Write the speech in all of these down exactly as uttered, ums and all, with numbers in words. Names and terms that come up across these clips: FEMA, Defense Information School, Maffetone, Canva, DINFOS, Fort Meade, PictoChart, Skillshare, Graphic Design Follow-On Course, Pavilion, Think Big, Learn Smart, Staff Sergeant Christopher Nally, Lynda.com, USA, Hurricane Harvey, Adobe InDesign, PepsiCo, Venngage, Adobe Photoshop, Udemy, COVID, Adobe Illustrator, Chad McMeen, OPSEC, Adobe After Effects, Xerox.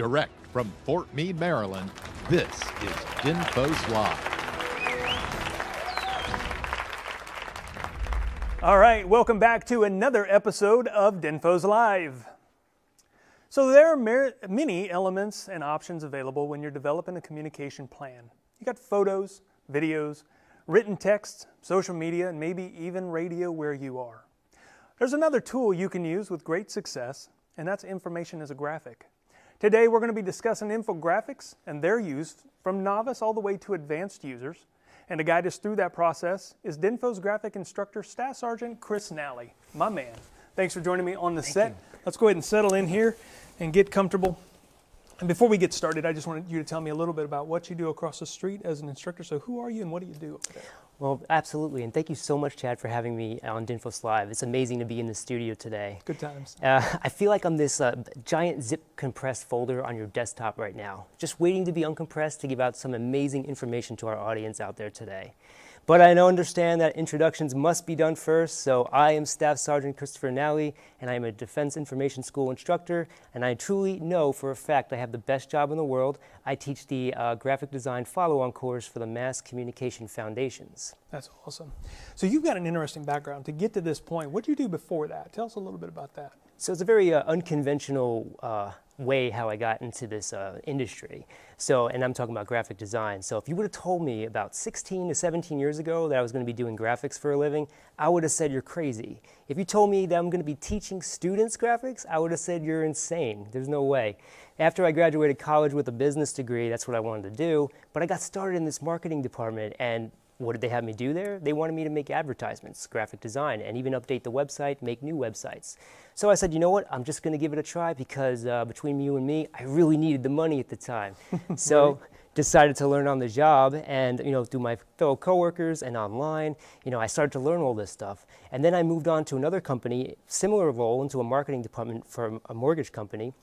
Direct from Fort Meade, Maryland, this is DINFOS Live. All right, welcome back to another episode of DINFOS Live. So there are many elements and options available when you're developing a communication plan. You got photos, videos, written text, social media, and maybe even radio where you are. There's another tool you can use with great success, and that's information as a graphic. Today we're going to be discussing infographics and their use from novice all the way to advanced users. And to guide us through that process is DINFOS graphic instructor Staff Sergeant Chris Nally, my man. Thanks for joining me on the Thank set. You. Let's go ahead and settle in here and get comfortable. And before we get started, I just wanted you to tell me a little bit about what you do across the street as an instructor. So who are you and what do you do? Well, absolutely. And thank you so much, Chad, for having me on DINFOS Live. It's amazing to be in the studio today. Good times. Uh, I feel like I'm this uh, giant zip compressed folder on your desktop right now, just waiting to be uncompressed to give out some amazing information to our audience out there today. But I understand that introductions must be done first, so I am Staff Sergeant Christopher Nally, and I am a Defense Information School instructor, and I truly know for a fact I have the best job in the world. I teach the uh, Graphic Design Follow-On Course for the Mass Communication Foundations. That's awesome. So you've got an interesting background. To get to this point, what did you do before that? Tell us a little bit about that. So it's a very uh, unconventional uh, way how I got into this uh, industry. So, and I'm talking about graphic design. So if you would have told me about sixteen to seventeen years ago that I was going to be doing graphics for a living, I would have said you're crazy. If you told me that I'm going to be teaching students graphics, I would have said you're insane. There's no way. After I graduated college with a business degree, that's what I wanted to do. But I got started in this marketing department, and what did they have me do there? They wanted me to make advertisements, graphic design, and even update the website, make new websites. So I said, you know what, I'm just going to give it a try because uh, between you and me, I really needed the money at the time. So decided to learn on the job, and you know, through my fellow coworkers and online, you know, I started to learn all this stuff. And then I moved on to another company, similar role, into a marketing department for a mortgage company.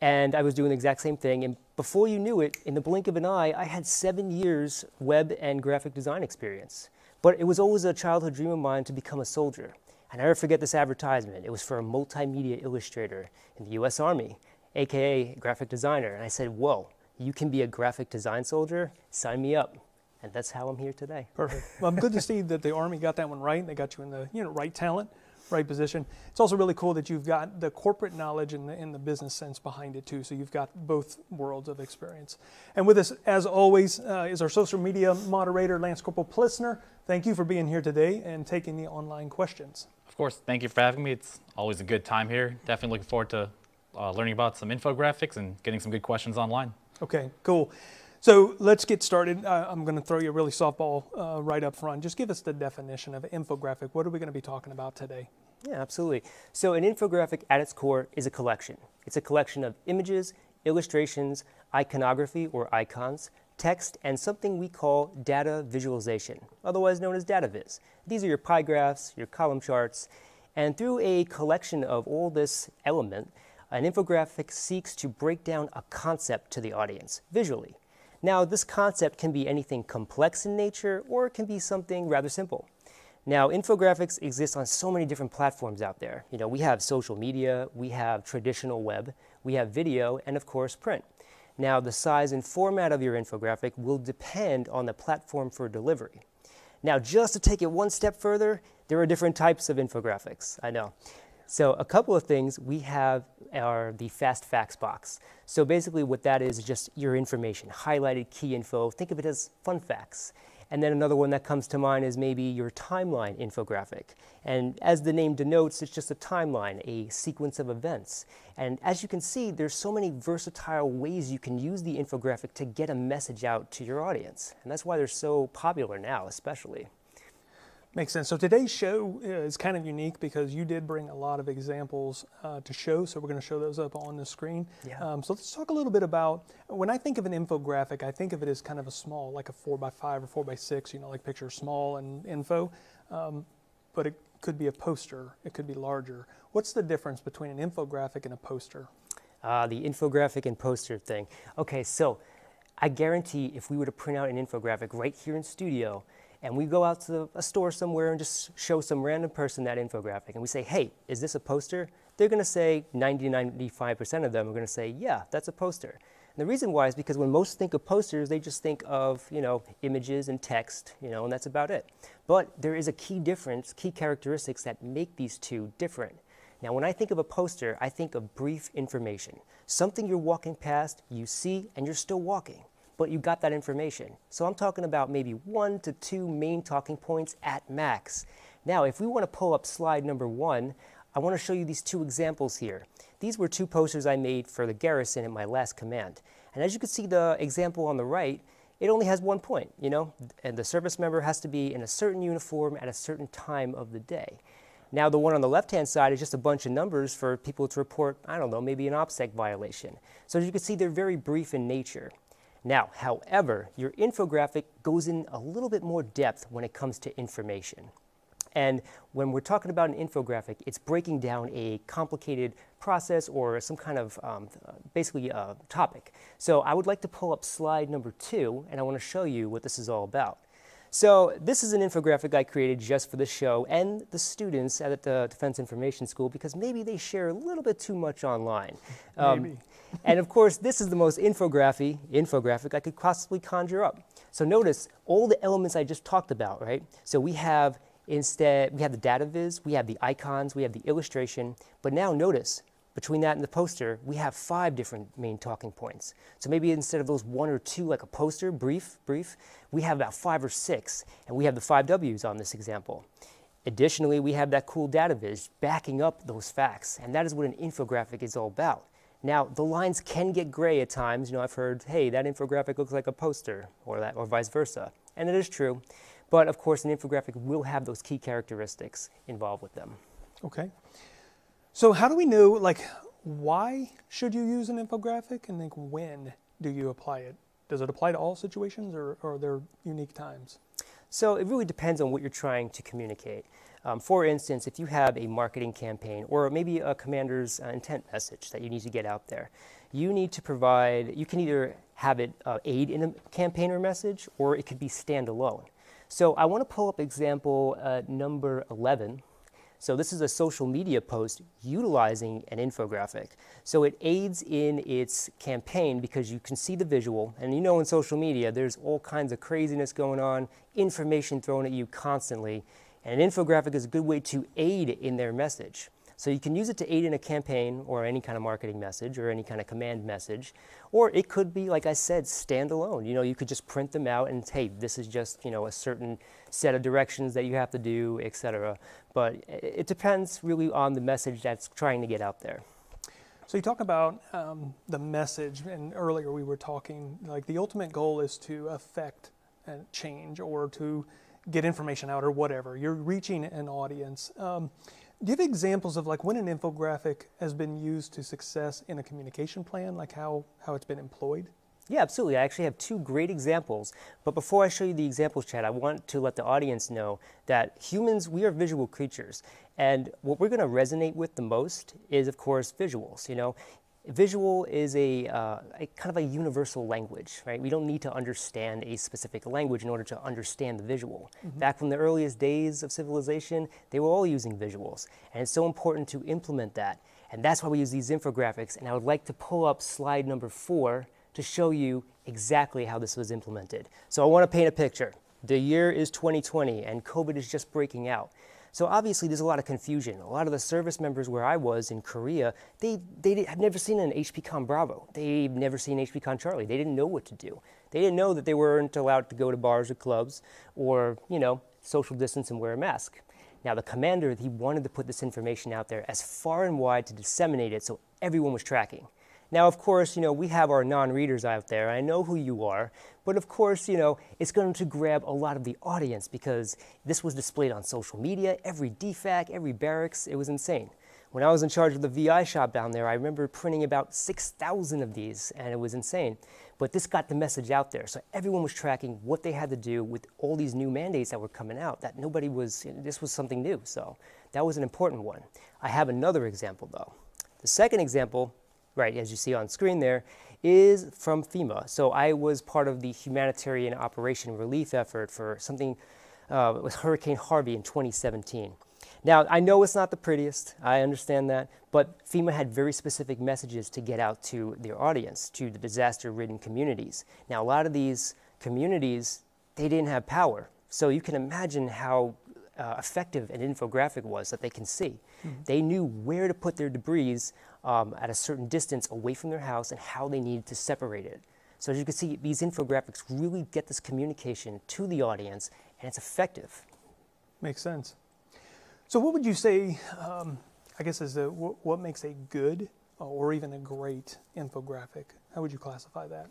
And I was doing the exact same thing, and before you knew it, in the blink of an eye, I had seven years web and graphic design experience. But it was always a childhood dream of mine to become a soldier. And I never forget this advertisement. It was for a multimedia illustrator in the U S Army, aka graphic designer. And I said, whoa, you can be a graphic design soldier? Sign me up. And that's how I'm here today. Perfect. Well, I'm good to see that the Army got that one right, and they got you in the, you know, right talent. Right position. It's also really cool that you've got the corporate knowledge and the, and the business sense behind it too, so you've got both worlds of experience. And with us, as always, uh, is our social media moderator, Lance Corporal Plissner. Thank you for being here today and taking the online questions. Of course, thank you for having me. It's always a good time here. Definitely looking forward to uh, learning about some infographics and getting some good questions online. Okay, cool. So let's get started. Uh, I'm going to throw you a really softball uh, right up front. Just give us the definition of infographic. What are we going to be talking about today? Yeah, absolutely. So an infographic at its core is a collection. It's a collection of images, illustrations, iconography or icons, text, and something we call data visualization, otherwise known as data viz. These are your pie graphs, your column charts, and through a collection of all this element, an infographic seeks to break down a concept to the audience visually. Now, this concept can be anything complex in nature, or it can be something rather simple. Now, infographics exist on so many different platforms out there. You know, we have social media, we have traditional web, we have video, and of course, print. Now, the size and format of your infographic will depend on the platform for delivery. Now, just to take it one step further, there are different types of infographics, I know. So a couple of things we have are the fast facts box. So basically what that is is just your information, highlighted key info. Think of it as fun facts. And then another one that comes to mind is maybe your timeline infographic. And as the name denotes, it's just a timeline, a sequence of events. And as you can see, there's so many versatile ways you can use the infographic to get a message out to your audience. And that's why they're so popular now, especially. Makes sense. So today's show is kind of unique because you did bring a lot of examples uh, to show, so we're going to show those up on the screen. Yeah. Um, so let's talk a little bit about, when I think of an infographic, I think of it as kind of a small, like a four by five or four by six, you know, like picture small and info, um, but it could be a poster, it could be larger. What's the difference between an infographic and a poster? Uh, the infographic and poster thing. Okay, so I guarantee if we were to print out an infographic right here in studio, and we go out to a store somewhere and just show some random person that infographic, and we say, hey, is this a poster? they're going to say ninety to ninety-five percent of them are going to say, yeah, that's a poster. And the reason why is because when most think of posters, they just think of, you know, images and text, you know, and that's about it. But there is a key difference, key characteristics that make these two different. Now, when I think of a poster, I think of brief information, something you're walking past, you see, and you're still walking, but you got that information. So I'm talking about maybe one to two main talking points at max. Now, if we want to pull up slide number one, I want to show you these two examples here. These were two posters I made for the garrison in my last command. And as you can see, the example on the right, it only has one point, you know, and the service member has to be in a certain uniform at a certain time of the day. Now, the one on the left-hand side is just a bunch of numbers for people to report, I don't know, maybe an OPSEC violation. So as you can see, they're very brief in nature. Now, however, your infographic goes in a little bit more depth when it comes to information. And when we're talking about an infographic, it's breaking down a complicated process or some kind of um, basically a topic. So I would like to pull up slide number two, and I want to show you what this is all about. So this is an infographic I created just for the show and the students at the Defense Information School because maybe they share a little bit too much online. Um, maybe. And of course, this is the most infography, infographic I could possibly conjure up. So notice all the elements I just talked about, right? So we have instead, we have the data viz, we have the icons, we have the illustration, but now notice, between that and the poster, we have five different main talking points. So maybe instead of those one or two, like a poster, brief, brief, we have about five or six, and we have the five W's on this example. Additionally, we have that cool data viz backing up those facts, and that is what an infographic is all about. Now, the lines can get gray at times. You know, I've heard, hey, that infographic looks like a poster, or that, or vice versa, and it is true. But of course, an infographic will have those key characteristics involved with them. Okay. So how do we know, like, why should you use an infographic, and like, when do you apply it? Does it apply to all situations, or, or are there unique times? So it really depends on what you're trying to communicate. Um, for instance, if you have a marketing campaign or maybe a commander's uh, intent message that you need to get out there, you need to provide, you can either have it uh, aid in a campaign or message, or it could be standalone. So I want to pull up example uh, number eleven. So this is a social media post utilizing an infographic. So it aids in its campaign because you can see the visual. And you know, in social media, there's all kinds of craziness going on, information thrown at you constantly. And an infographic is a good way to aid in their message. So you can use it to aid in a campaign or any kind of marketing message or any kind of command message. Or it could be, like I said, standalone. You know, you could just print them out and, hey, this is just, you know, a certain set of directions that you have to do, et cetera. But it depends really on the message that's trying to get out there. So you talk about um, the message, and earlier we were talking, like, the ultimate goal is to affect and change or to get information out or whatever. You're reaching an audience. Um, Give examples of, like, when an infographic has been used to success in a communication plan, like how, how it's been employed? Yeah, absolutely. I actually have two great examples. But before I show you the examples, Chad, I want to let the audience know that humans, we are visual creatures. And what we're going to resonate with the most is, of course, visuals, you know. Visual is a, uh, a kind of a universal language, right? We don't need to understand a specific language in order to understand the visual. Mm-hmm. Back from the earliest days of civilization, they were all using visuals. And it's so important to implement that. And that's why we use these infographics. And I would like to pull up slide number four to show you exactly how this was implemented. So I want to paint a picture. The year is twenty twenty, and COVID is just breaking out. So obviously, there's a lot of confusion. A lot of the service members where I was in Korea, they, they had never seen an H P Con Bravo. They've never seen H P Con Charlie. They didn't know what to do. They didn't know that they weren't allowed to go to bars or clubs or, you know, social distance and wear a mask. Now, the commander, he wanted to put this information out there as far and wide to disseminate it so everyone was tracking. Now, of course, you know, we have our non-readers out there. I know who you are. But of course, you know, it's going to grab a lot of the audience because this was displayed on social media, every D F A C, every barracks. It was insane. When I was in charge of the V I shop down there, I remember printing about six thousand of these, and it was insane. But this got the message out there. So everyone was tracking what they had to do with all these new mandates that were coming out, that nobody was, you know, this was something new. So that was an important one. I have another example, though. The second example, right, as you see on screen there, is from FEMA. So I was part of the humanitarian operation relief effort for something uh, with Hurricane Harvey in twenty seventeen. Now, I know it's not the prettiest, I understand that, but FEMA had very specific messages to get out to their audience, to the disaster-ridden communities. Now, a lot of these communities, they didn't have power, so you can imagine how uh, effective an infographic was that they can see. Mm-hmm. They knew where to put their debris um, at a certain distance away from their house and how they needed to separate it. So as you can see, these infographics really get this communication to the audience, and it's effective. Makes sense. So what would you say, um, I guess, is the, what makes a good or even a great infographic? How would you classify that?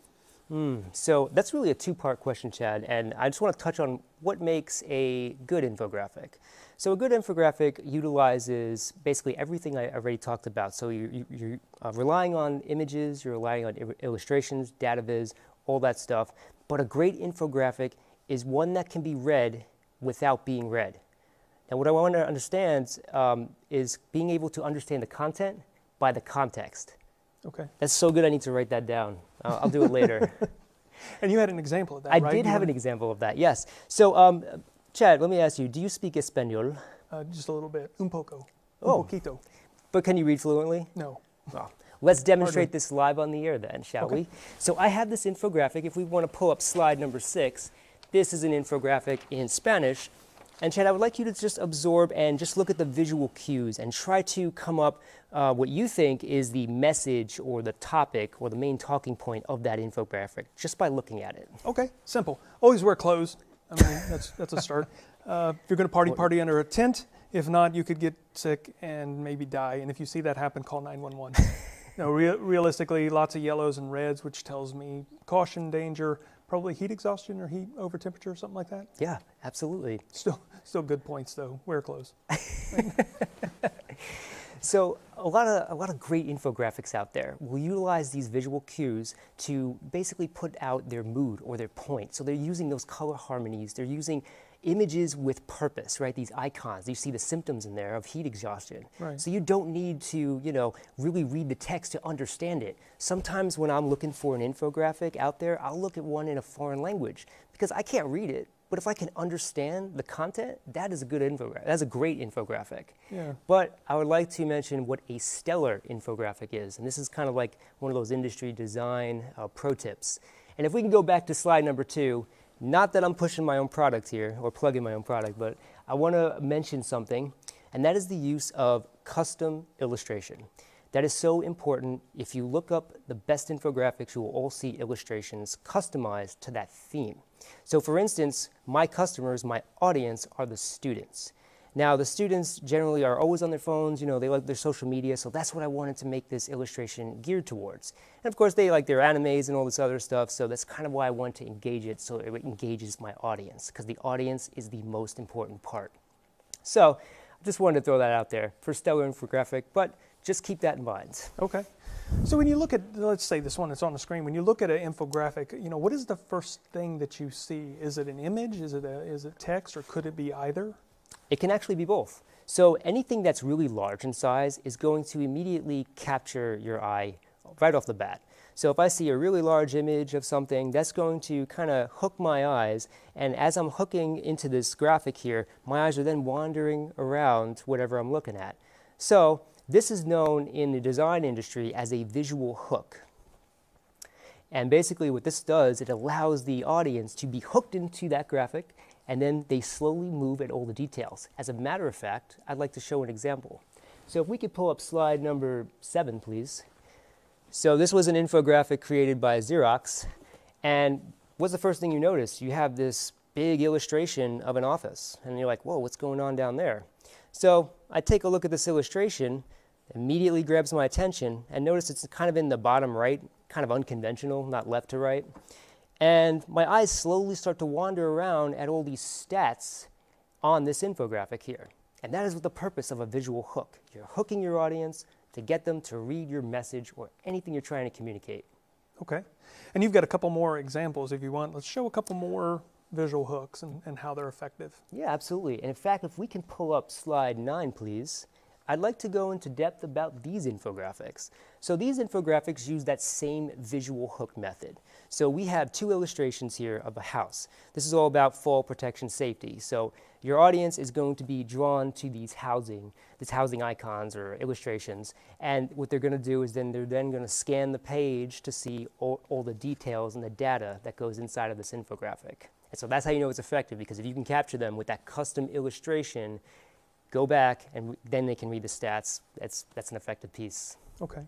Mm, so that's really a two-part question, Chad, and I just want to touch on what makes a good infographic. So a good infographic utilizes basically everything I already talked about. So you, you, you're uh, relying on images, you're relying on illustrations, data viz, all that stuff. But a great infographic is one that can be read without being read. Now, what I want to understand um, is being able to understand the content by the context. Okay. That's so good, I need to write that down. Uh, I'll do it later. And you had an example of that, I right? I did you have an example of that, yes. So, um, Chad, let me ask you, do you speak Espanol? Uh, just a little bit. Un poco. Oh. Un poquito. But can you read fluently? No. Oh. Let's demonstrate this live on the air then, shall okay. we? So I have this infographic. If we want to pull up slide number six, this is an infographic in Spanish. And Chad, I would like you to just absorb and just look at the visual cues and try to come up uh, what you think is the message or the topic or the main talking point of that infographic just by looking at it. Okay, simple. Always wear clothes. I mean, that's, that's a start. Uh, if you're going to party, party under a tent. If not, you could get sick and maybe die. And if you see that happen, call nine one one. No, re realistically, lots of yellows and reds, which tells me caution, danger, probably heat exhaustion or heat over temperature or something like that. Yeah, absolutely. Still, still good points though. Wear clothes. So a lot of a lot of great infographics out there will utilize these visual cues to basically put out their mood or their point. So they're using those color harmonies. They're using images with purpose, right? These icons, you see the symptoms in there of heat exhaustion. Right. So you don't need to, you know, really read the text to understand it. Sometimes when I'm looking for an infographic out there, I'll look at one in a foreign language because I can't read it. But if I can understand the content, that is a good infographic. That's a great infographic. Yeah. But I would like to mention what a stellar infographic is. And this is kind of like one of those industry design uh, pro tips. And if we can go back to slide number two, not that I'm pushing my own product here or plugging my own product, but I want to mention something, and that is the use of custom illustration. That is so important. If you look up the best infographics, you will all see illustrations customized to that theme. So for instance, my customers, my audience are the students. Now the students generally are always on their phones, you know, they like their social media, so that's what I wanted to make this illustration geared towards. And of course they like their animes and all this other stuff, so that's kind of why I want to engage it, so it engages my audience, because the audience is the most important part. So I just wanted to throw that out there for stellar infographic, but just keep that in mind. Okay. So when you look at, let's say this one that's on the screen, when you look at an infographic, you know, what is the first thing that you see? Is it an image? Is it, a, is it text? Or could it be either? It can actually be both. So anything that's really large in size is going to immediately capture your eye right off the bat. So if I see a really large image of something, that's going to kind of hook my eyes. And as I'm hooking into this graphic here, my eyes are then wandering around whatever I'm looking at. So this is known in the design industry as a visual hook. And basically what this does, it allows the audience to be hooked into that graphic, and then they slowly move at all the details. As a matter of fact, I'd like to show an example. So if we could pull up slide number seven, please. So this was an infographic created by Xerox, and what's the first thing you notice? You have this big illustration of an office, and you're like, whoa, what's going on down there? So I take a look at this illustration, immediately grabs my attention, and notice it's kind of in the bottom right, kind of unconventional, not left to right. And my eyes slowly start to wander around at all these stats on this infographic here. And that is the purpose of a visual hook. You're hooking your audience to get them to read your message or anything you're trying to communicate. Okay. And you've got a couple more examples if you want. Let's show a couple more visual hooks and, and how they're effective. Yeah, absolutely. And in fact, if we can pull up slide nine, please. I'd like to go into depth about these infographics. So these infographics use that same visual hook method. So we have two illustrations here of a house. This is all about fall protection safety. So your audience is going to be drawn to these housing, these housing icons or illustrations. And what they're going to do is then they're then going to scan the page to see all, all the details and the data that goes inside of this infographic. And so that's how you know it's effective, because if you can capture them with that custom illustration, go back, and then they can read the stats. That's, that's an effective piece. Okay.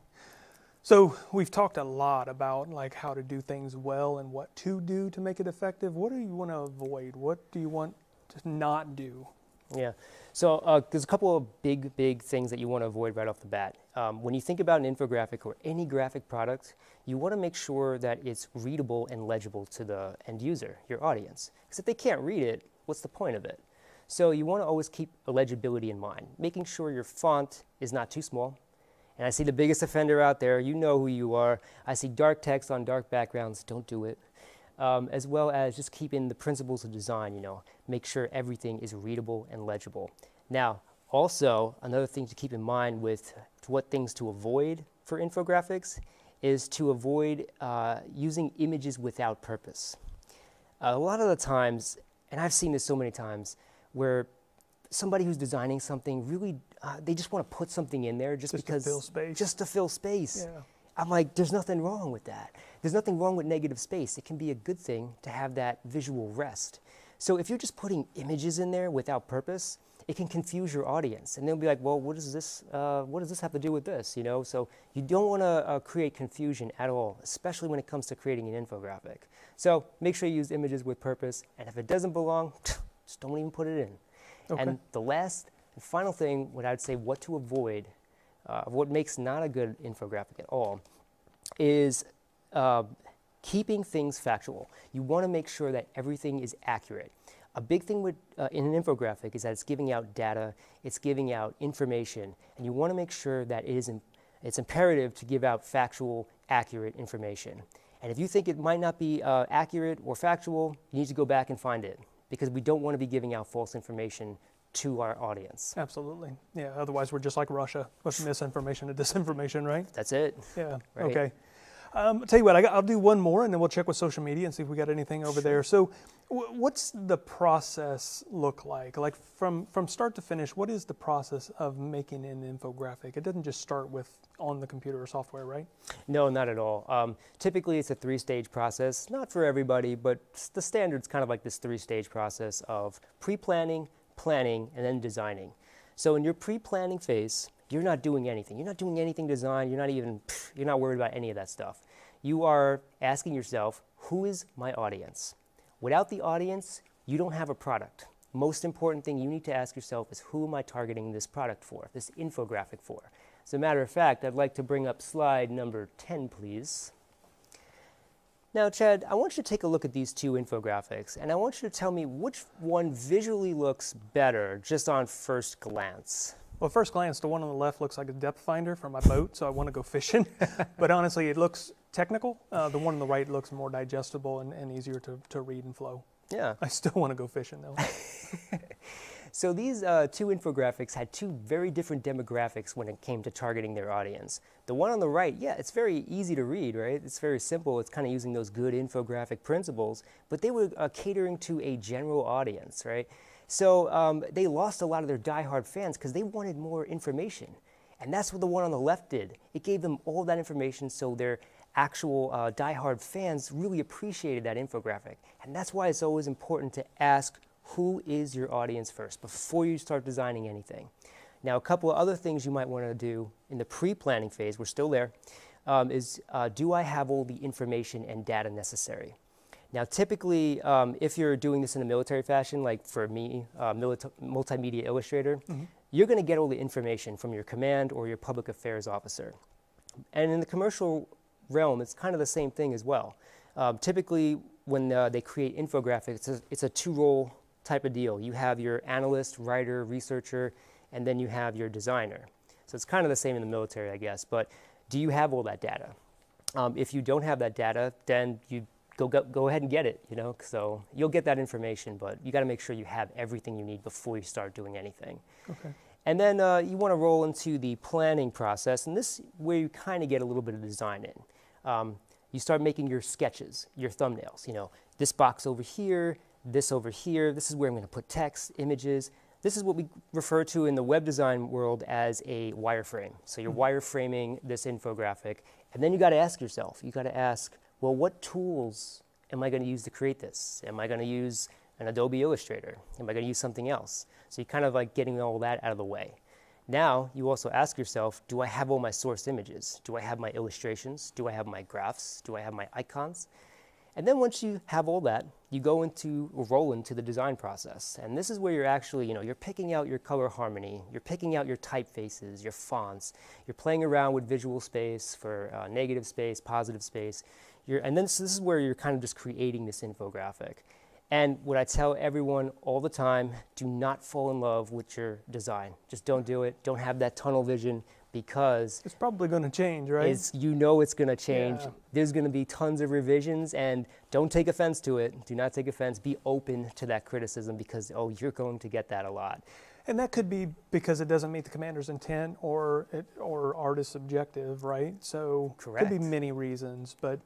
So we've talked a lot about like how to do things well and what to do to make it effective. What do you want to avoid? What do you want to not do? Yeah. So uh, there's a couple of big, big things that you want to avoid right off the bat. Um, when you think about an infographic or any graphic product, you want to make sure that it's readable and legible to the end user, your audience. Because if they can't read it, what's the point of it? So you want to always keep legibility in mind, making sure your font is not too small. And I see the biggest offender out there. You know who you are. I see dark text on dark backgrounds. Don't do it. Um, as well as just keeping the principles of design, you know, make sure everything is readable and legible. Now, also, another thing to keep in mind with what things to avoid for infographics is to avoid uh, using images without purpose. A lot of the times, and I've seen this so many times, where somebody who's designing something really, uh, they just want to put something in there just, just because, to fill space. just to fill space. Yeah. I'm like, there's nothing wrong with that. There's nothing wrong with negative space. It can be a good thing to have that visual rest. So if you're just putting images in there without purpose, it can confuse your audience, and they'll be like, well, what does this, uh, what does this have to do with this? You know, so you don't want to uh, create confusion at all, especially when it comes to creating an infographic. So make sure you use images with purpose, and if it doesn't belong, just don't even put it in. Okay. And the last and final thing, what I would say what to avoid, uh, what makes not a good infographic at all, is uh, keeping things factual. You want to make sure that everything is accurate. A big thing with, uh, in an infographic is that it's giving out data, it's giving out information, and you want to make sure that it is in, it's imperative to give out factual, accurate information. And if you think it might not be uh, accurate or factual, you need to go back and find it, because we don't want to be giving out false information to our audience. Absolutely. Yeah, otherwise we're just like Russia with misinformation and disinformation, right? That's it. Yeah, right. Okay. Um, I'll tell you what, I got, I'll do one more and then we'll check with social media and see if we got anything over there. So w what's the process look like? Like from, from start to finish, what is the process of making an infographic? It doesn't just start with on the computer or software, right? No, not at all. Um, typically it's a three-stage process, not for everybody, but the standard's kind of like this three-stage process of pre-planning, planning, and then designing. So in your pre-planning phase, you're not doing anything. You're not doing anything design. You're not even, pff, you're not worried about any of that stuff. You are asking yourself, who is my audience? Without the audience, you don't have a product. Most important thing you need to ask yourself is, who am I targeting this product for, this infographic for? As a matter of fact, I'd like to bring up slide number ten, please. Now, Chad, I want you to take a look at these two infographics, and I want you to tell me which one visually looks better just on first glance. Well, first glance, the one on the left looks like a depth finder for my boat, so I want to go fishing. But honestly, it looks technical. Uh, the one on the right looks more digestible and, and easier to, to read and flow. Yeah. I still want to go fishing, though. So these uh, two infographics had two very different demographics when it came to targeting their audience. The one on the right, yeah, it's very easy to read, right? It's very simple. It's kind of using those good infographic principles, but they were uh, catering to a general audience, right? So um, they lost a lot of their diehard fans because they wanted more information. And that's what the one on the left did. It gave them all that information, so their actual uh, diehard fans really appreciated that infographic. And that's why it's always important to ask, who is your audience first before you start designing anything. Now, a couple of other things you might want to do in the pre-planning phase, we're still there, um, is uh, do I have all the information and data necessary? Now, typically, um, if you're doing this in a military fashion, like for me, uh, multimedia illustrator, mm-hmm. you're going to get all the information from your command or your public affairs officer. And in the commercial realm, it's kind of the same thing as well. Um, typically, when uh, they create infographics, it's a, it's a two-role type of deal. You have your analyst, writer, researcher, and then you have your designer. So it's kind of the same in the military, I guess, but do you have all that data? Um, if you don't have that data, then you Go, go, go ahead and get it, you know, so you'll get that information, but you got to make sure you have everything you need before you start doing anything. Okay. And then uh, you want to roll into the planning process, and this is where you kind of get a little bit of design in. Um, you start making your sketches, your thumbnails, you know, this box over here, this over here, this is where I'm going to put text, images. This is what we refer to in the web design world as a wireframe. So you're wireframing this infographic, and then you got to ask yourself, you got to ask, well, what tools am I going to use to create this? Am I going to use an Adobe Illustrator? Am I going to use something else? So you're kind of like getting all that out of the way. Now you also ask yourself, do I have all my source images? Do I have my illustrations? Do I have my graphs? Do I have my icons? And then once you have all that, you go into, roll into the design process. And this is where you're actually, you know, you're picking out your color harmony, you're picking out your typefaces, your fonts, you're playing around with visual space for uh, negative space, positive space. You're, and then so this is where you're kind of just creating this infographic. And what I tell everyone all the time, do not fall in love with your design. Just don't do it. Don't have that tunnel vision, because it's probably going to change, right? It's, you know it's going to change. Yeah. There's going to be tons of revisions, and don't take offense to it. Do not take offense. Be open to that criticism, because, oh, you're going to get that a lot. And that could be because it doesn't meet the commander's intent or, it, or artist's objective, right? So correct. Could be many reasons, but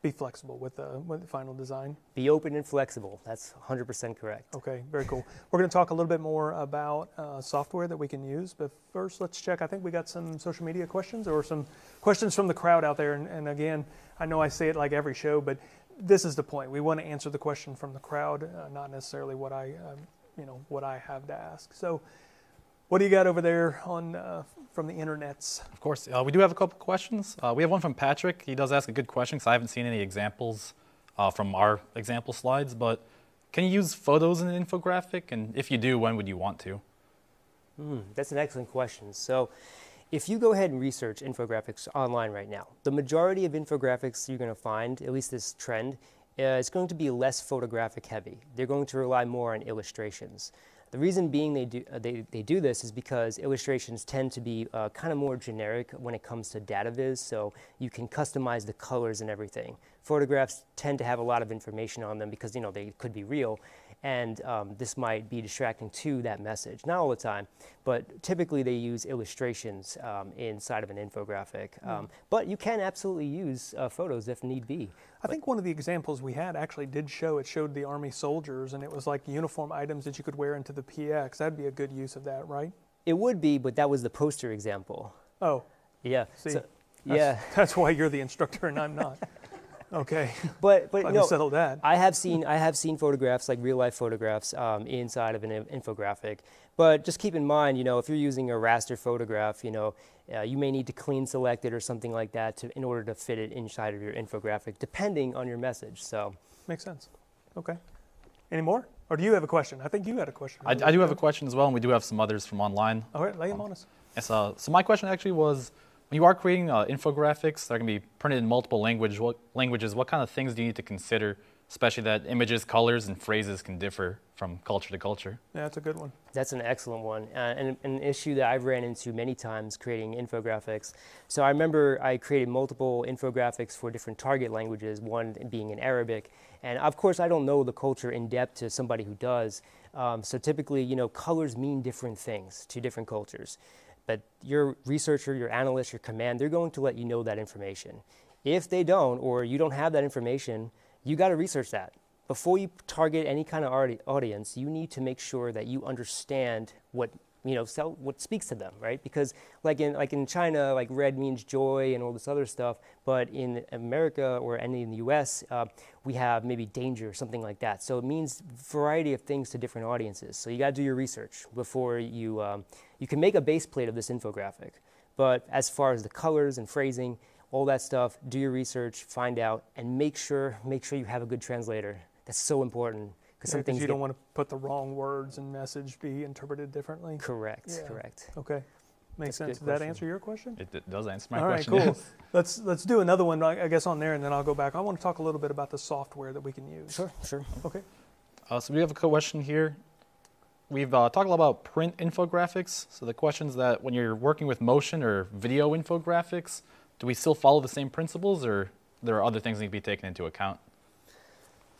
be flexible with the, with the final design. Be open and flexible. That's one hundred percent correct. Okay, very cool. We're going to talk a little bit more about uh, software that we can use, but first let's check. I think we got some social media questions or some questions from the crowd out there. And, and again, I know I say it like every show, but this is the point. We want to answer the question from the crowd, uh, not necessarily what I, uh, you know, what I have to ask. So, what do you got over there on uh, from the internets? Of course, uh, we do have a couple questions. Uh, we have one from Patrick. He does ask a good question, because I haven't seen any examples uh, from our example slides. But can you use photos in an infographic? And if you do, when would you want to? Mm, that's an excellent question. So if you go ahead and research infographics online right now, the majority of infographics you're going to find, at least this trend, uh, is going to be less photographic heavy. They're going to rely more on illustrations. The reason being they do, uh, they, they do this is because illustrations tend to be uh, kind of more generic when it comes to data viz, so you can customize the colors and everything. Photographs tend to have a lot of information on them because, you know, they could be real, and um, this might be distracting to that message. Not all the time, but typically they use illustrations um, inside of an infographic. Mm. Um, but you can absolutely use uh, photos if need be. I but think one of the examples we had actually did show, it showed the Army soldiers, and it was like uniform items that you could wear into the P X. That'd be a good use of that, right? It would be, but that was the poster example. Oh. Yeah. See, so, that's, yeah. That's why you're the instructor and I'm not. Okay, but but I no, settle that. I have seen I have seen photographs, like real life photographs, um, inside of an infographic. But just keep in mind, you know, if you're using a raster photograph, you know, uh, you may need to clean select it or something like that to, in order to fit it inside of your infographic, depending on your message. So makes sense. Okay, any more? Or do you have a question? I think you had a question. I, I do have a question as well, and we do have some others from online. All right, lay them um, on us. Yes. Uh, so my question actually was, when you are creating uh, infographics that are going to be printed in multiple language, what, languages, what kind of things do you need to consider, especially that images, colors, and phrases can differ from culture to culture? Yeah, that's a good one. That's an excellent one, uh, and an issue that I've ran into many times creating infographics. So I remember I created multiple infographics for different target languages, one being in Arabic. And of course, I don't know the culture in depth to somebody who does. Um, so typically, you know, colors mean different things to different cultures. But your researcher, your analyst, your command, they're going to let you know that information. If they don't, or you don't have that information, you got to research that. Before you target any kind of audience, you need to make sure that you understand what, you know, what speaks to them, right? Because like in, like in China, like red means joy and all this other stuff, but in America or any in the U S, uh, we have maybe danger or something like that. So it means variety of things to different audiences. So you got to do your research before you, um, you can make a base plate of this infographic. But as far as the colors and phrasing, all that stuff, do your research, find out, and make sure, make sure you have a good translator. That's so important. Because yeah, you don't want to put the wrong words and message be interpreted differently. Correct, yeah. correct. Okay, makes That's sense. Does that answer your question? It, it does answer my All question. All right, cool. Yes. Let's, let's do another one, I guess, on there, and then I'll go back. I want to talk a little bit about the software that we can use. Sure, sure. Okay. Uh, so we have a question here. We've uh, talked a lot about print infographics. So the question's that when you're working with motion or video infographics, do we still follow the same principles, or there are other things that need to be taken into account?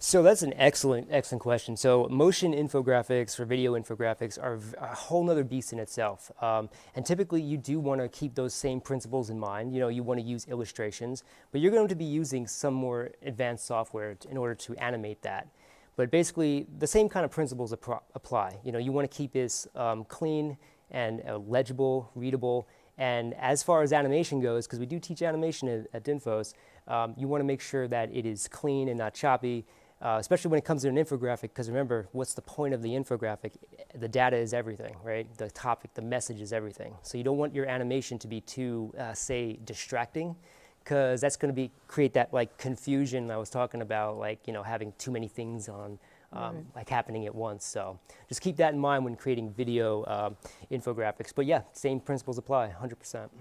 So that's an excellent, excellent question. So motion infographics or video infographics are a whole nother beast in itself. Um, and typically you do want to keep those same principles in mind. You know, you want to use illustrations, but you're going to be using some more advanced software in order to animate that. But basically the same kind of principles apply. You know, you want to keep this um, clean and uh, legible, readable. And as far as animation goes, because we do teach animation at, at DINFOS, um, you want to make sure that it is clean and not choppy, uh, especially when it comes to an infographic, because remember, what's the point of the infographic? The data is everything, right? The topic, the message is everything. So you don't want your animation to be too, uh, say, distracting, because that's going to be create that like confusion I was talking about, like, you know, having too many things on. Um, right. Like happening at once. So just keep that in mind when creating video um, infographics. But yeah, same principles apply, one hundred percent.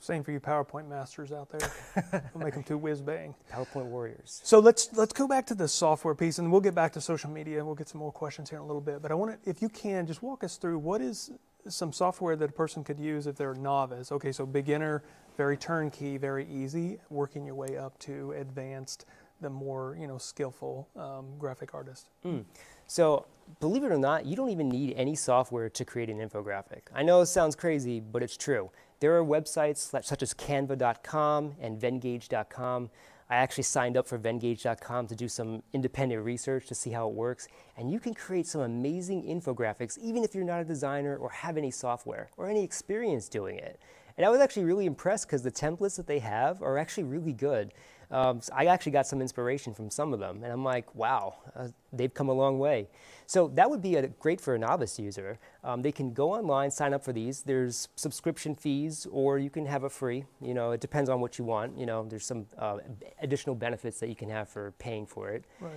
Same for you PowerPoint masters out there. Don't make them too whiz-bang. PowerPoint warriors. So let's let's go back to the software piece, and we'll get back to social media, and we'll get some more questions here in a little bit. But I want to, if you can, just walk us through what is some software that a person could use if they're a novice. Okay, so beginner, very turnkey, very easy, working your way up to advanced, the more, you know, skillful um, graphic artist. Mm. So believe it or not, you don't even need any software to create an infographic. I know it sounds crazy, but it's true. There are websites such as Canva dot com and Venngage dot com. I actually signed up for Venngage dot com to do some independent research to see how it works. And you can create some amazing infographics, even if you're not a designer or have any software or any experience doing it. And I was actually really impressed because the templates that they have are actually really good. Um, so I actually got some inspiration from some of them, and I'm like, wow, uh, they've come a long way. So that would be a, great for a novice user. Um, they can go online, sign up for these. There's subscription fees, or you can have a free. You know, it depends on what you want. You know, there's some uh, additional benefits that you can have for paying for it. Right.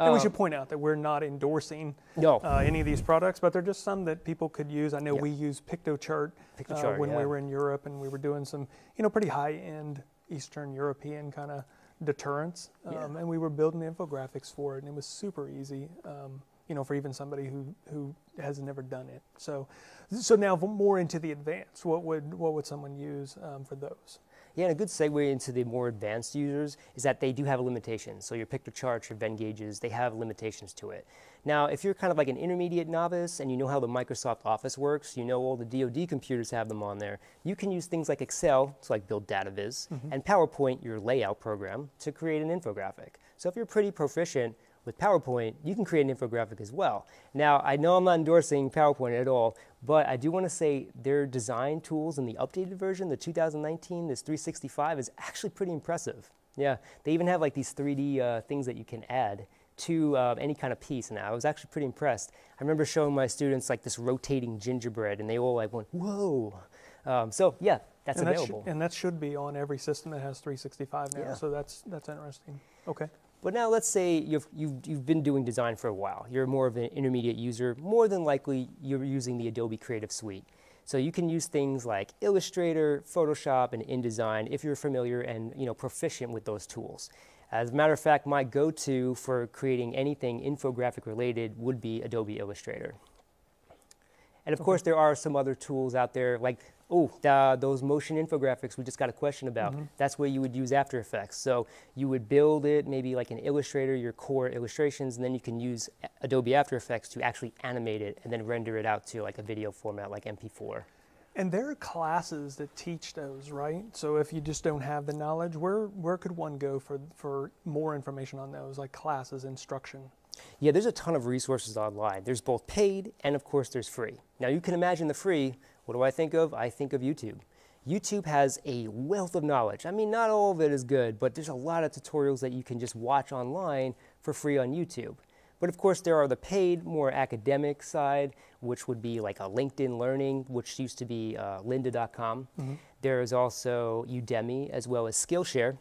And we should point out that we're not endorsing no. uh, any of these products, but they're just some that people could use. I know yeah. we use PictoChart, PictoChart uh, when yeah. we were in Europe, and we were doing some, you know, pretty high-end Eastern European kind of deterrence, um, yeah. and we were building infographics for it, and it was super easy, um, you know, for even somebody who who has never done it. So, so now more into the advanced, what would what would someone use um, for those? Yeah, and a good segue into the more advanced users is that they do have limitations. So your PictoCharts, your Venngages, they have limitations to it. Now, if you're kind of like an intermediate novice and you know how the Microsoft Office works, you know all the D O D computers have them on there, you can use things like Excel to like build data viz, mm-hmm. and PowerPoint, your layout program, to create an infographic. So if you're pretty proficient with PowerPoint, you can create an infographic as well. Now, I know I'm not endorsing PowerPoint at all, but I do want to say their design tools in the updated version, the two thousand nineteen, this three sixty-five, is actually pretty impressive. Yeah, they even have like these three D uh, things that you can add to uh, any kind of piece, and I was actually pretty impressed. I remember showing my students like this rotating gingerbread, and they all like went, whoa. Um, so yeah, that's and available. That and that should be on every system that has three sixty-five now, yeah. so that's, that's interesting. Okay. But now let's say you've, you've, you've been doing design for a while. You're more of an intermediate user. More than likely, you're using the Adobe Creative Suite. So you can use things like Illustrator, Photoshop, and InDesign if you're familiar and, you know, proficient with those tools. As a matter of fact, my go-to for creating anything infographic related would be Adobe Illustrator. And of course, there are some other tools out there like, oh, uh, those motion infographics we just got a question about. Mm-hmm. That's where you would use After Effects. So you would build it maybe like an Illustrator, your core illustrations, and then you can use Adobe After Effects to actually animate it and then render it out to like a video format like M P four. And there are classes that teach those, right? So if you just don't have the knowledge, where, where could one go for, for more information on those, like classes, instruction? Yeah, there's a ton of resources online. There's both paid and, of course, there's free. Now, you can imagine the free. What do I think of? I think of YouTube. YouTube has a wealth of knowledge. I mean, not all of it is good, but there's a lot of tutorials that you can just watch online for free on YouTube. But of course, there are the paid, more academic side, which would be like a LinkedIn Learning, which used to be uh, Lynda dot com. Mm-hmm. There is also Udemy, as well as Skillshare.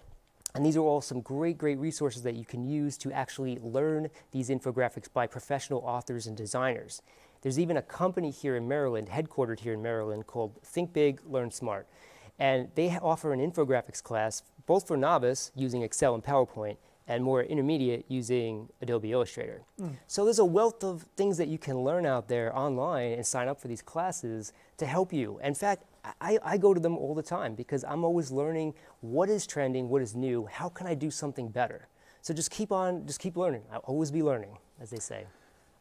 And these are all some great, great resources that you can use to actually learn these infographics by professional authors and designers. There's even a company here in Maryland, headquartered here in Maryland, called Think Big, Learn Smart. And they offer an infographics class, both for novice using Excel and PowerPoint, and more intermediate using Adobe Illustrator. Mm. So there's a wealth of things that you can learn out there online and sign up for these classes to help you. In fact, I, I go to them all the time because I'm always learning what is trending, what is new, how can I do something better? So just keep on, just keep learning. I'll always be learning, as they say.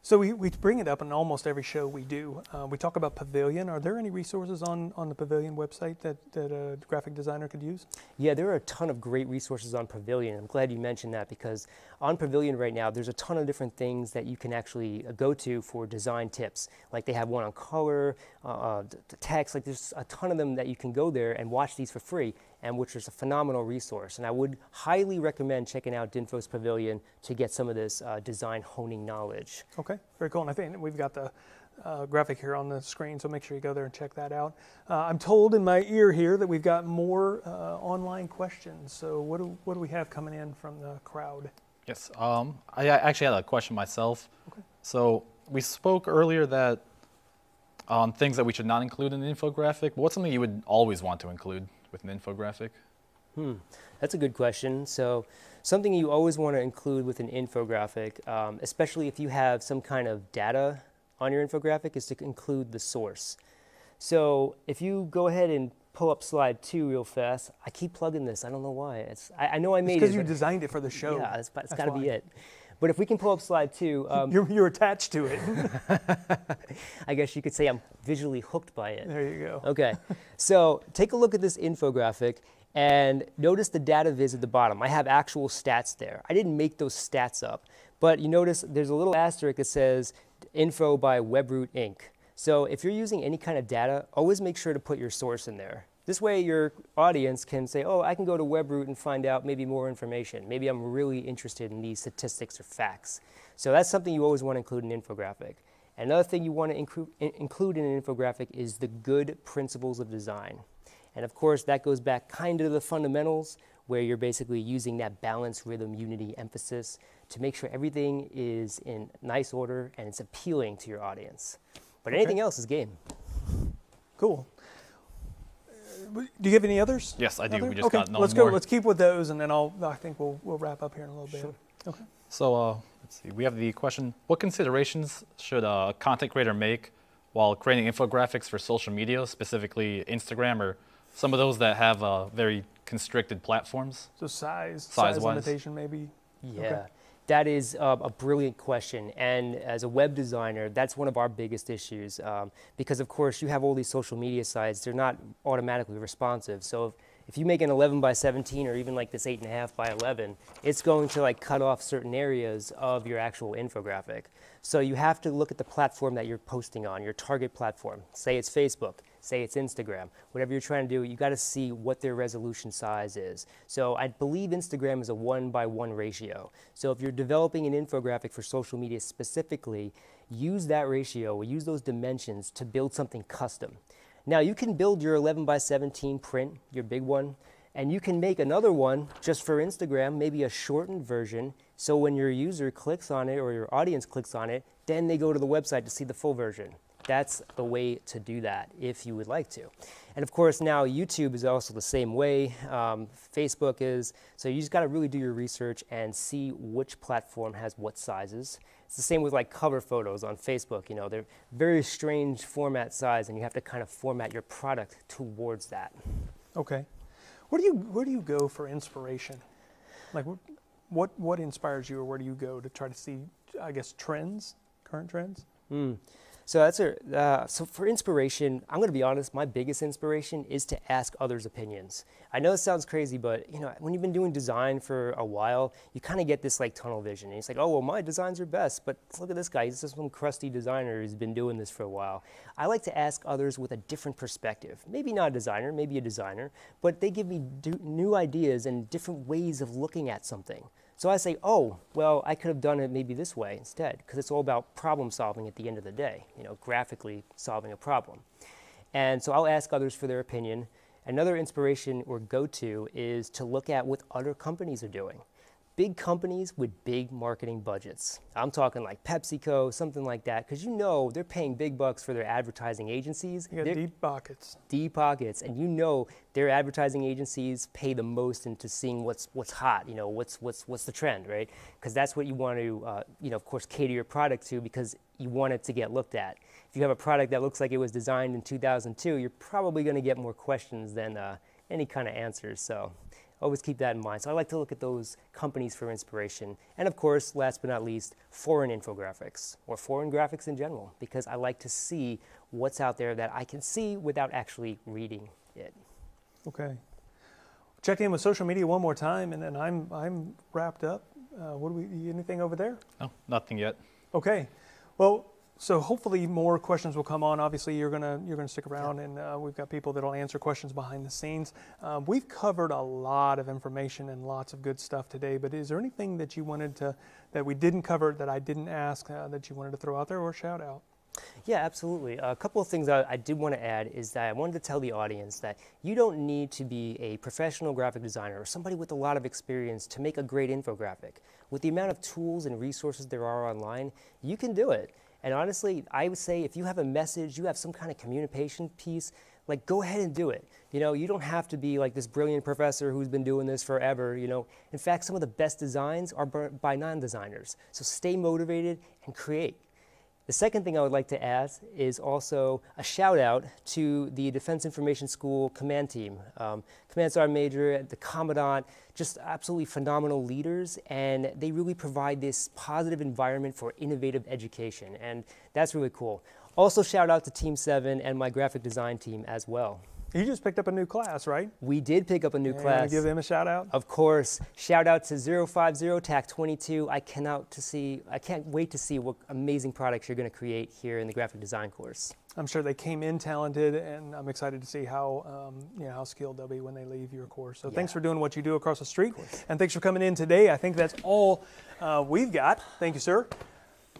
So we, we bring it up in almost every show we do. Uh, we talk about Pavilion. Are there any resources on, on the Pavilion website that, that a graphic designer could use? Yeah, there are a ton of great resources on Pavilion. I'm glad you mentioned that, because on Pavilion right now, there's a ton of different things that you can actually go to for design tips. Like they have one on color, uh, text, like there's a ton of them that you can go there and watch these for free, and which is a phenomenal resource. And I would highly recommend checking out DINFOS Pavilion to get some of this uh, design honing knowledge. Okay, very cool. And I think we've got the uh, graphic here on the screen, so make sure you go there and check that out. Uh, I'm told in my ear here that we've got more uh, online questions. So what do, what do we have coming in from the crowd? Yes, um, I actually had a question myself. Okay. So we spoke earlier that on um, things that we should not include in an infographic. What's something you would always want to include with an infographic? Hmm, that's a good question. So something you always want to include with an infographic, um, especially if you have some kind of data on your infographic, is to include the source. So if you go ahead and pull up slide two real fast, I keep plugging this, I don't know why. It's, I, I know I made it. It's because you designed it for the show. Yeah, it's, it's gotta be it. But if we can pull up slide two. Um, you're, you're attached to it. I guess you could say I'm visually hooked by it. There you go. Okay, so take a look at this infographic and notice the data viz at the bottom. I have actual stats there. I didn't make those stats up, but you notice there's a little asterisk that says info by Webroot Incorporated. So if you're using any kind of data, always make sure to put your source in there. This way your audience can say, oh, I can go to Webroot and find out maybe more information. Maybe I'm really interested in these statistics or facts. So that's something you always want to include in an infographic. Another thing you want to include in an infographic is the good principles of design. And of course, that goes back kind of to the fundamentals, where you're basically using that balance, rhythm, unity, emphasis to make sure everything is in nice order and it's appealing to your audience. But okay, anything else is game. Cool. Do you have any others? Yes, I do. Other? We just okay. got no let's more. Go. Let's keep with those, and then I'll. I think we'll we'll wrap up here in a little bit. Sure. Okay. So uh, let's see. We have the question: what considerations should a content creator make while creating infographics for social media, specifically Instagram or some of those that have uh, very constricted platforms? So size, size, size limitation, maybe. Yeah. Okay. That is uh, a brilliant question, and as a web designer, that's one of our biggest issues, um, because of course you have all these social media sites, they're not automatically responsive. So if, if you make an eleven by seventeen or even like this eight and a half by eleven, it's going to like cut off certain areas of your actual infographic. So you have to look at the platform that you're posting on, your target platform. Say it's Facebook, say it's Instagram, whatever you're trying to do, you got to see what their resolution size is. So I believe Instagram is a one by one ratio. So if you're developing an infographic for social media specifically, use that ratio, use those dimensions to build something custom. Now you can build your eleven by seventeen print, your big one, and you can make another one just for Instagram, maybe a shortened version, so when your user clicks on it or your audience clicks on it, then they go to the website to see the full version. That's the way to do that if you would like to. And of course now YouTube is also the same way, um, Facebook is, so you just gotta really do your research and see which platform has what sizes. It's the same with like cover photos on Facebook, you know, they're very strange format size and you have to kind of format your product towards that. Okay, where do you, where do you go for inspiration? Like what, what inspires you, or where do you go to try to see, I guess, trends, current trends? Mm. So that's a, uh, so for inspiration, I'm gonna be honest, my biggest inspiration is to ask others' opinions. I know it sounds crazy, but you know, when you've been doing design for a while, you kind of get this like tunnel vision. And it's like, oh, well, my designs are best, but look at this guy, he's just some crusty designer who's been doing this for a while. I like to ask others with a different perspective. Maybe not a designer, maybe a designer, but they give me do new ideas and different ways of looking at something. So I say, oh, well, I could have done it maybe this way instead, because it's all about problem solving at the end of the day, you know, graphically solving a problem. And so I'll ask others for their opinion. Another inspiration or go-to is to look at what other companies are doing. Big companies with big marketing budgets. I'm talking like PepsiCo, something like that, because you know they're paying big bucks for their advertising agencies. You got deep pockets. Deep pockets, and you know their advertising agencies pay the most into seeing what's what's hot. You know what's what's what's the trend, right? Because that's what you want to, uh, you know, of course, cater your product to, because you want it to get looked at. If you have a product that looks like it was designed in two thousand two, you're probably going to get more questions than uh, any kind of answers. So always keep that in mind. So I like to look at those companies for inspiration. And of course, last but not least, foreign infographics or foreign graphics in general, because I like to see what's out there that I can see without actually reading it. Okay. Check in with social media one more time, and then I'm, I'm wrapped up. Uh, what do we, anything over there? No, nothing yet. Okay. Well, so hopefully more questions will come on. Obviously, you're gonna you're gonna stick around, and uh, we've got people that'll answer questions behind the scenes. Um, we've covered a lot of information and lots of good stuff today. But is there anything that you wanted to that we didn't cover that I didn't ask uh, that you wanted to throw out there or shout out? Yeah, absolutely. A couple of things I, I did want to add is that I wanted to tell the audience that you don't need to be a professional graphic designer or somebody with a lot of experience to make a great infographic. With the amount of tools and resources there are online, you can do it. And honestly, I would say if you have a message, you have some kind of communication piece, like go ahead and do it. You know, you don't have to be like this brilliant professor who's been doing this forever, you know. In fact, some of the best designs are by non-designers. So stay motivated and create. The second thing I would like to add is also a shout out to the Defense Information School command team. Um, Command Sergeant Major, the Commandant, just absolutely phenomenal leaders, and they really provide this positive environment for innovative education, and that's really cool. Also shout out to Team seven and my graphic design team as well. You just picked up a new class, right? We did pick up a new and class. Give them a shout out. Of course. Shout out to zero five zero T A C twenty-two. I cannot to see. I can't wait to see what amazing products you're going to create here in the graphic design course. I'm sure they came in talented, and I'm excited to see how um, you know, how skilled they'll be when they leave your course. So yeah. Thanks for doing what you do across the street, and thanks for coming in today. I think that's all uh, we've got. Thank you, sir.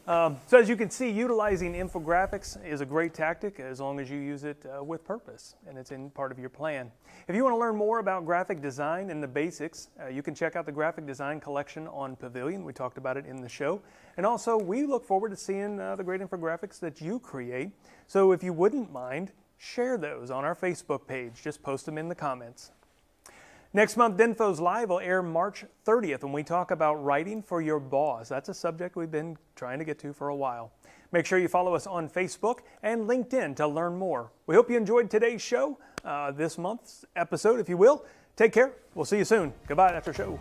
Um, so as you can see, utilizing infographics is a great tactic as long as you use it uh, with purpose and it's in part of your plan. If you want to learn more about graphic design and the basics, uh, you can check out the graphic design collection on Pavilion. We talked about it in the show. And also, we look forward to seeing uh, the great infographics that you create. So if you wouldn't mind, share those on our Facebook page. Just post them in the comments. Next month, DINFOS Live will air March thirtieth when we talk about writing for your boss. That's a subject we've been trying to get to for a while. Make sure you follow us on Facebook and LinkedIn to learn more. We hope you enjoyed today's show, uh, this month's episode, if you will. Take care. We'll see you soon. Goodbye after show.